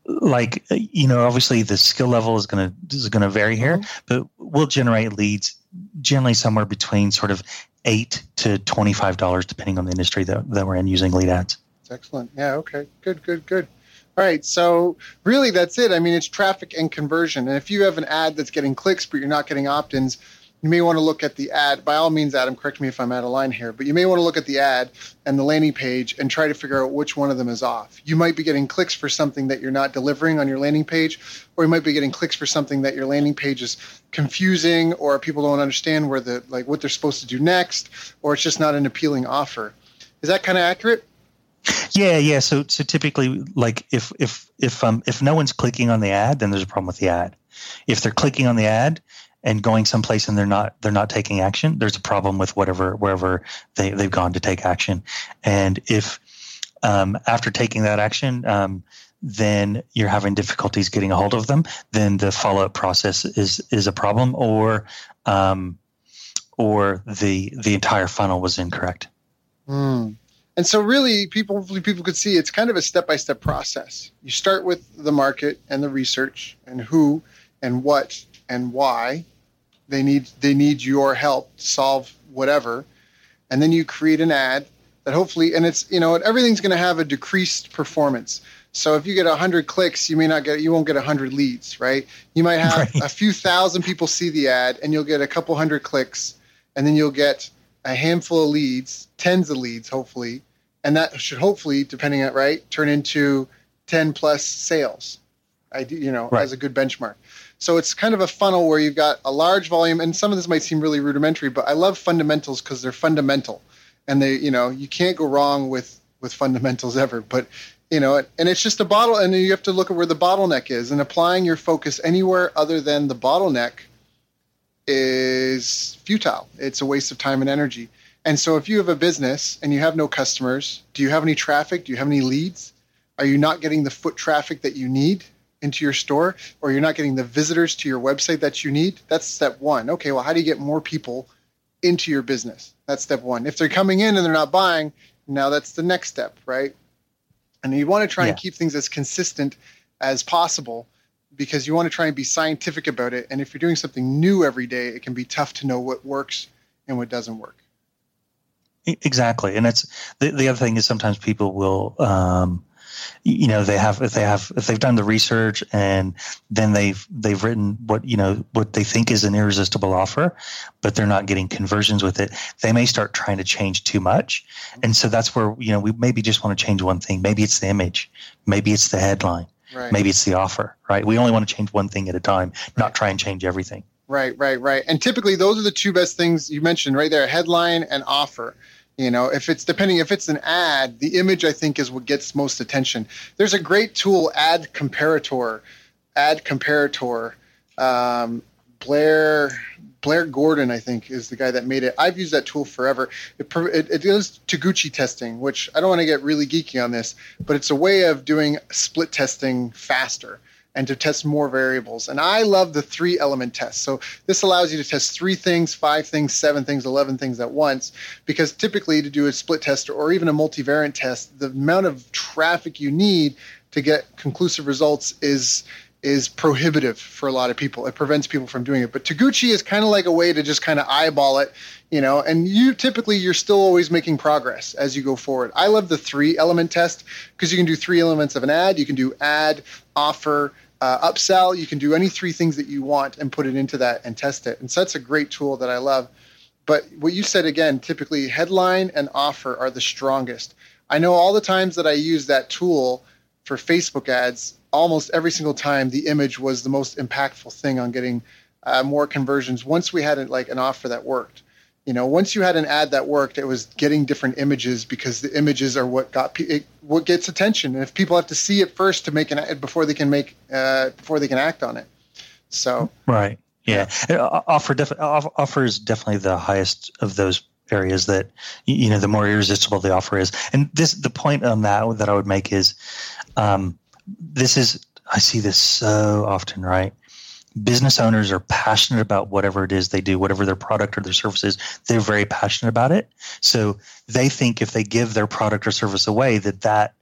like, you know, obviously the skill level is going to is going to vary here, mm-hmm. but we'll generate leads generally somewhere between sort of eight to twenty-five dollars, depending on the industry that, that we're in using lead ads. That's excellent. Yeah. Okay. Good. Good. Good. All right. So really, that's it. I mean, it's traffic and conversion. And if you have an ad that's getting clicks but you're not getting opt-ins, you may want to look at the ad. By all means, Adam, correct me if I'm out of line here, but you may want to look at the ad and the landing page and try to figure out which one of them is off. You might be getting clicks for something that you're not delivering on your landing page, or you might be getting clicks for something that your landing page is confusing, or people don't understand where the like what they're supposed to do next, or it's just not an appealing offer. Is that kind of accurate? Yeah, yeah. So, so typically, like if if if um if no one's clicking on the ad, then there's a problem with the ad. If they're clicking on the ad and going someplace and they're not they're not taking action, there's a problem with whatever wherever they, they've gone to take action. And if um, after taking that action, um, then you're having difficulties getting a hold of them, then the follow-up process is is a problem, or um, or the the entire funnel was incorrect. Mm. And so really, people people could see it's kind of a step-by-step process. You start with the market and the research and who and what and why they need they need your help to solve whatever, and then you create an ad that hopefully, and it's, you know, everything's going to have a decreased performance. So if you get a hundred clicks, you may not get you won't get a hundred leads, right? You might have right. a few thousand people see the ad, and you'll get a couple hundred clicks, and then you'll get a handful of leads, tens of leads, hopefully, and that should hopefully, depending on right, turn into ten plus sales. I do, you know, right. as a good benchmark. So it's kind of a funnel where you've got a large volume, and some of this might seem really rudimentary, but I love fundamentals because they're fundamental, and they, you know, you can't go wrong with, with fundamentals ever, but you know, and it's just a bottle, and you have to look at where the bottleneck is, and applying your focus anywhere other than the bottleneck is futile. It's a waste of time and energy. And so if you have a business and you have no customers, do you have any traffic? Do you have any leads? Are you not getting the foot traffic that you need into your store, or you're not getting the visitors to your website that you need? That's step one. Okay, well, how do you get more people into your business? That's step one. If they're coming in and they're not buying, now that's the next step, right? And you want to try yeah. and keep things as consistent as possible, because you want to try and be scientific about it. And if you're doing something new every day, it can be tough to know what works and what doesn't work. Exactly. And that's the, the other thing is sometimes people will, um, you know, they have if they have if they've done the research and then they've they've written what you know what they think is an irresistible offer, but they're not getting conversions with it. They may start trying to change too much, and so that's where you know we maybe just want to change one thing. Maybe it's the image, maybe it's the headline, right. maybe it's the offer. Right? We only want to change one thing at a time, not right. try and change everything. Right, right, right. And typically, those are the two best things you mentioned right there: headline and offer. You know, if it's depending, if it's an ad, the image, I think, is what gets most attention. There's a great tool, Ad Comparator, Ad Comparator. Um, Blair Blair Gordon, I think, is the guy that made it. I've used that tool forever. It it, it does Taguchi testing, which I don't want to get really geeky on this, but it's a way of doing split testing faster and to test more variables. And I love the three-element test. So this allows you to test three things, five things, seven things, eleven things at once, because typically to do a split test or even a multivariant test, the amount of traffic you need to get conclusive results is is prohibitive for a lot of people. It prevents people from doing it. But Taguchi is kind of like a way to just kind of eyeball it, you know, and you typically you're still always making progress as you go forward. I love the three element test because you can do three elements of an ad. You can do ad, offer, uh, upsell. You can do any three things that you want and put it into that and test it. And so that's a great tool that I love. But what you said, again, typically headline and offer are the strongest. I know all the times that I use that tool for Facebook ads, almost every single time the image was the most impactful thing on getting uh, more conversions. Once we had like an offer that worked, you know, once you had an ad that worked, it was getting different images because the images are what got it, what gets attention. And if people have to see it first to make an ad before they can make uh, before they can act on it. So right, yeah, yeah. Offer def- offer is definitely the highest of those areas that, you know, the more irresistible the offer is. And this the point on that that I would make is. Um, This is, I see this so often, right? Business owners are passionate about whatever it is they do, whatever their product or their service is, they're very passionate about it. So they think if they give their product or service away, that that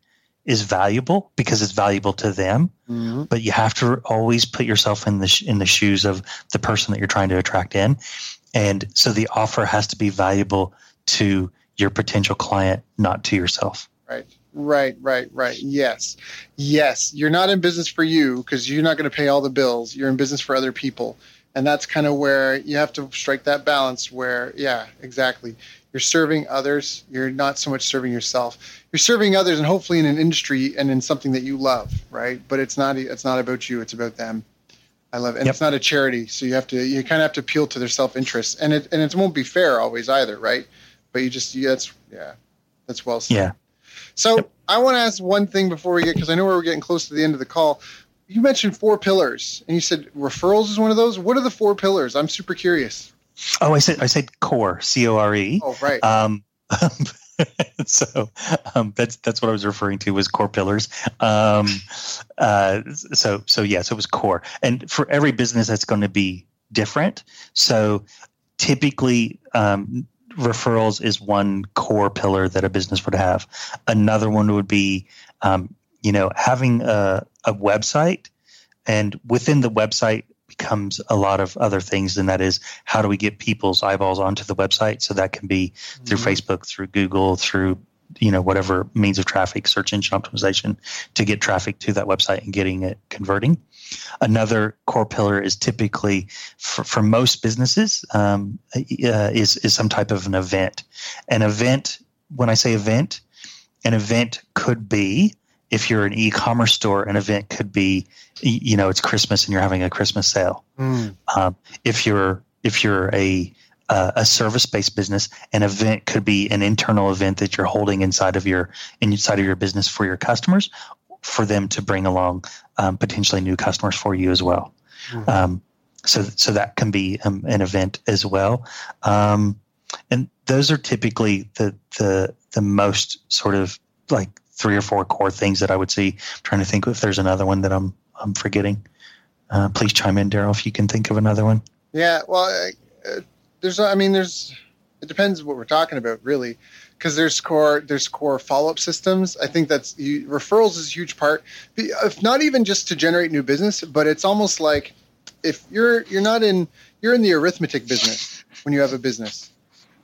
is valuable because it's valuable to them. Mm-hmm. But you have to always put yourself in the sh- in the shoes of the person that you're trying to attract in. And so the offer has to be valuable to your potential client, not to yourself. Right. Right, right, right. Yes. Yes. You're not in business for you because you're not going to pay all the bills. You're in business for other people. And that's kind of where you have to strike that balance where, yeah, exactly. You're serving others. You're not so much serving yourself. You're serving others and hopefully in an industry and in something that you love, right? But it's not it's not about you. It's about them. I love it. And yep. It's not a charity. So you have to you kind of have to appeal to their self-interest. And it and it won't be fair always either, right? But you just, yeah, that's, yeah, that's well said. Yeah. So I want to ask one thing before we get, because I know we're getting close to the end of the call. You mentioned four pillars, and you said referrals is one of those. What are the four pillars? I'm super curious. Oh, I said I said core, C O R E. Oh, right. Um, so um, that's that's what I was referring to was core pillars. Um, uh, so so yeah, so it was core, and for every business that's going to be different. So typically. Um, Referrals is one core pillar that a business would have. Another one would be, um, you know, having a, a website, and within the website becomes a lot of other things. And that is, how do we get people's eyeballs onto the website? So that can be through mm-hmm. Facebook, through Google, through, you know, whatever means of traffic, search engine optimization to get traffic to that website and getting it converting. Another core pillar is typically for, for most businesses um, uh, is, is some type of an event. An event, when I say event, an event could be, if you're an e-commerce store, an event could be, you know, it's Christmas and you're having a Christmas sale. Mm. Um, if you're if you're a Uh, a service-based business, an event could be an internal event that you're holding inside of your inside of your business for your customers, for them to bring along um, potentially new customers for you as well. Mm-hmm. Um, so, so that can be um, an event as well. Um, and those are typically the the the most sort of like three or four core things that I would see. I'm trying to think if there's another one that I'm I'm forgetting. Uh, please chime in, Daryl, if you can think of another one. Yeah. Well. Uh, There's, I mean, there's. It depends what we're talking about, really, because there's core, there's core follow-up systems. I think that's you, referrals is a huge part, if not even just to generate new business, but it's almost like if you're you're not in you're in the arithmetic business when you have a business,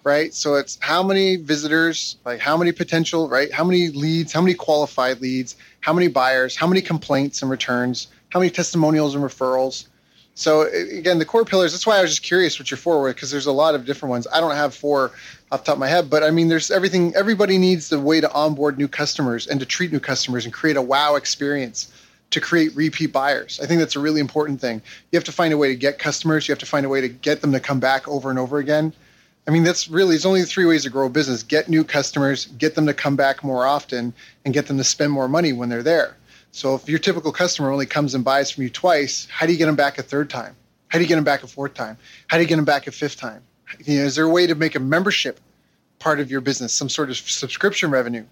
right? So it's how many visitors, like how many potential, right? How many leads? How many qualified leads? How many buyers? How many complaints and returns? How many testimonials and referrals? So, again, the core pillars, that's why I was just curious what your four were, because there's a lot of different ones. I don't have four off the top of my head, but I mean, there's everything. Everybody needs the way to onboard new customers and to treat new customers and create a wow experience to create repeat buyers. I think that's a really important thing. You have to find a way to get customers. You have to find a way to get them to come back over and over again. I mean, that's really, there's only three ways to grow a business. Get new customers, get them to come back more often, and get them to spend more money when they're there. So if your typical customer only comes and buys from you twice, how do you get them back a third time? How do you get them back a fourth time? How do you get them back a fifth time? You know, is there a way to make a membership part of your business, some sort of subscription revenue?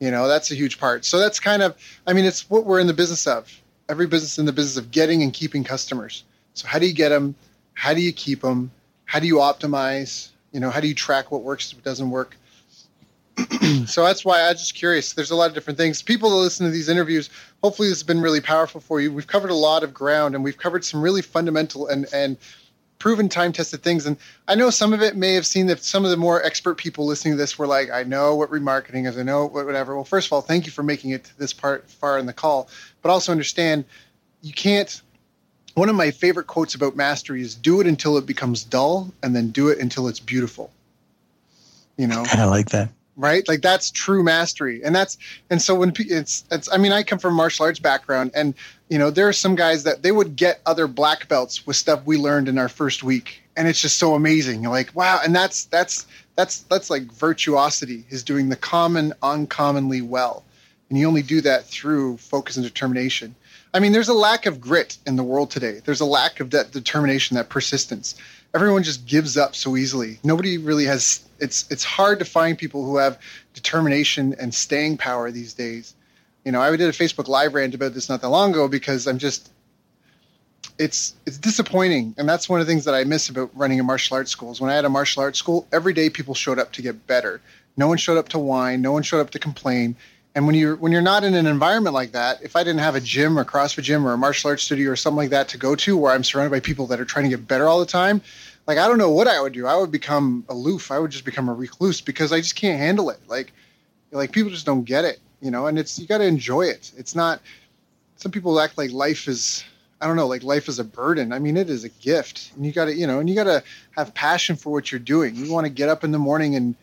You know, that's a huge part. So that's kind of, I mean, it's what we're in the business of. Every business in the business of getting and keeping customers. So how do you get them? How do you keep them? How do you optimize? You know, how do you track what works, what doesn't work? So that's why I'm just curious. There's a lot of different things. People that listen to these interviews, hopefully this has been really powerful for you. We've covered a lot of ground, and we've covered some really fundamental and, and proven time-tested things. And I know some of it may have seen that some of the more expert people listening to this were like, I know what remarketing is. I know what whatever. Well, first of all, thank you for making it to this part far in the call. But also understand you can't – one of my favorite quotes about mastery is do it until it becomes dull and then do it until it's beautiful. You know, I like that. Right? Like that's true mastery. And that's, and so when it's, it's, I mean, I come from a martial arts background, and, you know, there are some guys that they would get other black belts with stuff we learned in our first week. And it's just so amazing. You're like, wow. And that's, that's, that's, that's like virtuosity, is doing the common uncommonly well. And you only do that through focus and determination. I mean, there's a lack of grit in the world today. There's a lack of that determination, that persistence. Everyone just gives up so easily. Nobody really has, it's it's hard to find people who have determination and staying power these days. You know, I did a Facebook Live rant about this not that long ago because I'm just, it's it's disappointing. And that's one of the things that I miss about running a martial arts school is when I had a martial arts school, every day people showed up to get better. No one showed up to whine. No one showed up to complain. And when you're, when you're not in an environment like that, if I didn't have a gym or CrossFit gym or a martial arts studio or something like that to go to where I'm surrounded by people that are trying to get better all the time, like, I don't know what I would do. I would become aloof. I would just become a recluse because I just can't handle it. Like, like people just don't get it, you know, and it's, you got to enjoy it. It's not, some people act like life is, I don't know, like life is a burden. I mean, it is a gift, and you got to, you know, and you got to have passion for what you're doing. You want to get up in the morning and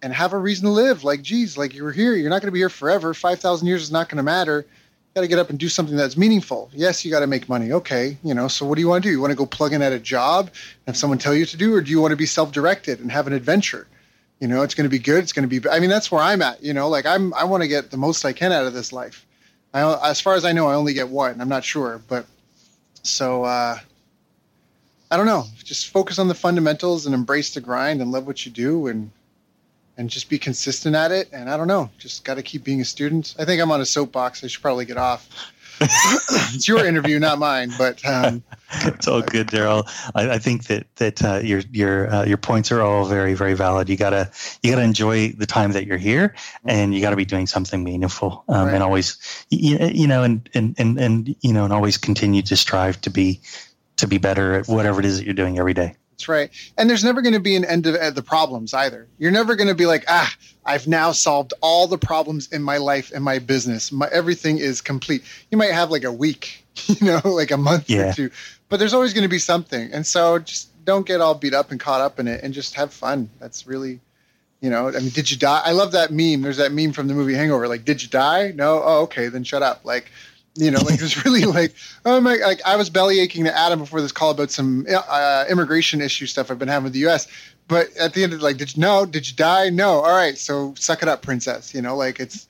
And have a reason to live. Like, geez, like you're here. You're not going to be here forever. five thousand years is not going to matter. You got to get up and do something that's meaningful. Yes, you got to make money. Okay. You know, so what do you want to do? You want to go plug in at a job and have someone tell you what to do? Or do you want to be self-directed and have an adventure? You know, it's going to be good. It's going to be, I mean, that's where I'm at. You know, like I'm, I want to get the most I can out of this life. I, as far as I know, I only get one. I'm not sure. But so, uh, I don't know. Just focus on the fundamentals and embrace the grind and love what you do. And, And just be consistent at it. And I don't know, just got to keep being a student. I think I'm on a soapbox. I should probably get off. It's your interview, not mine. But um, it's all good, Daryl. I, I think that that uh, your your uh, your points are all very, very valid. You gotta you gotta enjoy the time that you're here, and you gotta be doing something meaningful. Um, right. And always, you, you know, and, and and and you know, and always continue to strive to be to be better at whatever it is that you're doing every day. That's right. And there's never going to be an end to the problems either. You're never going to be like, ah, I've now solved all the problems in my life and my business. My, everything is complete. You might have like a week, you know, like a month yeah. or two, but there's always going to be something. And so just don't get all beat up and caught up in it, and just have fun. That's really, you know, I mean, did you die? I love that meme. There's that meme from the movie Hangover. Like, did you die? No. Oh, okay. Then shut up. Like, you know, like it's really like, oh my, like I was belly aching to Adam before this call about some uh, immigration issue stuff I've been having with the U S But at the end of it, like, did you know, did you die? No. All right. So suck it up, princess, you know, like it's,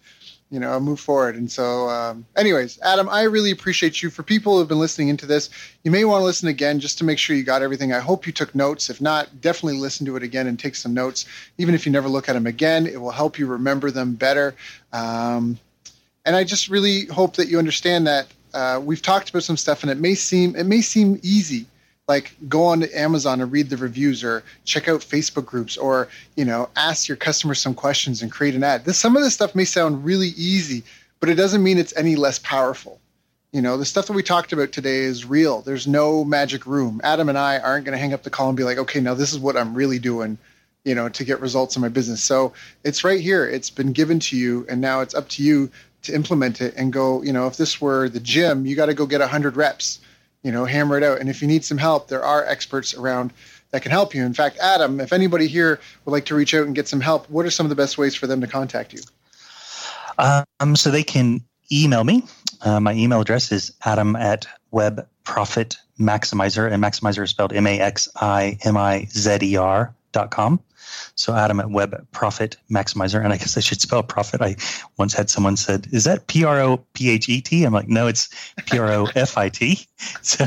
you know, move forward. And so um, anyways, Adam, I really appreciate you. For people who have been listening into this, you may want to listen again just to make sure you got everything. I hope you took notes. If not, definitely listen to it again and take some notes. Even if you never look at them again, it will help you remember them better. Um, And I just really hope that you understand that uh, we've talked about some stuff, and it may seem it may seem easy, like go on to Amazon and read the reviews, or check out Facebook groups, or you know, ask your customers some questions and create an ad. This, some of this stuff may sound really easy, but it doesn't mean it's any less powerful. You know, the stuff that we talked about today is real. There's no magic room. Adam and I aren't going to hang up the call and be like, okay, now this is what I'm really doing, you know, to get results in my business. So it's right here. It's been given to you, and now it's up to you to implement it and go, you know, if this were the gym, you got to go get one hundred reps, you know, hammer it out. And if you need some help, there are experts around that can help you. In fact, Adam, if anybody here would like to reach out and get some help, what are some of the best ways for them to contact you? Um, so they can email me. Uh, my email address is adam at Web Profit Maximizer, and Maximizer is spelled M A X I M I Z E R dot com. So Adam at Web Profit Maximizer, and I guess I should spell profit. I once had someone said, is that P R O P H E T? I'm like, no, it's P R O F I T. So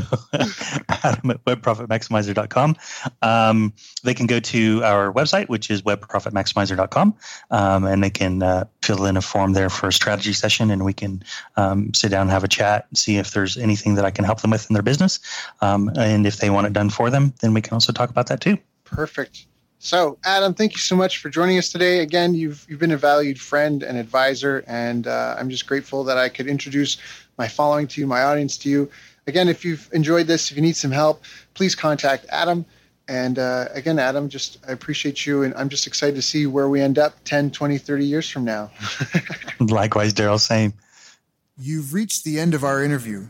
Adam at web profit maximizer dot com. Um, they can go to our website, which is web profit maximizer dot com, um, and they can uh, fill in a form there for a strategy session, and we can um, sit down and have a chat and see if there's anything that I can help them with in their business. Um, and if they want it done for them, then we can also talk about that too. Perfect. So, Adam, thank you so much for joining us today. Again, you've you've been a valued friend and advisor, and uh, I'm just grateful that I could introduce my following to you, my audience to you. Again, if you've enjoyed this, if you need some help, please contact Adam. And uh, again, Adam, just I appreciate you, and I'm just excited to see where we end up ten, twenty, thirty years from now. Likewise, Daryl, same. You've reached the end of our interview.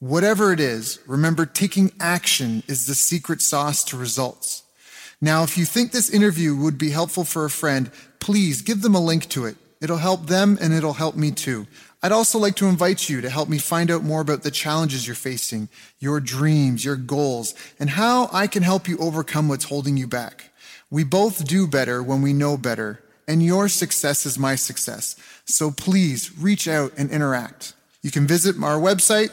Whatever it is, remember, taking action is the secret sauce to results. Now, if you think this interview would be helpful for a friend, please give them a link to it. It'll help them and it'll help me too. I'd also like to invite you to help me find out more about the challenges you're facing, your dreams, your goals, and how I can help you overcome what's holding you back. We both do better when we know better, and your success is my success. So please reach out and interact. You can visit our website,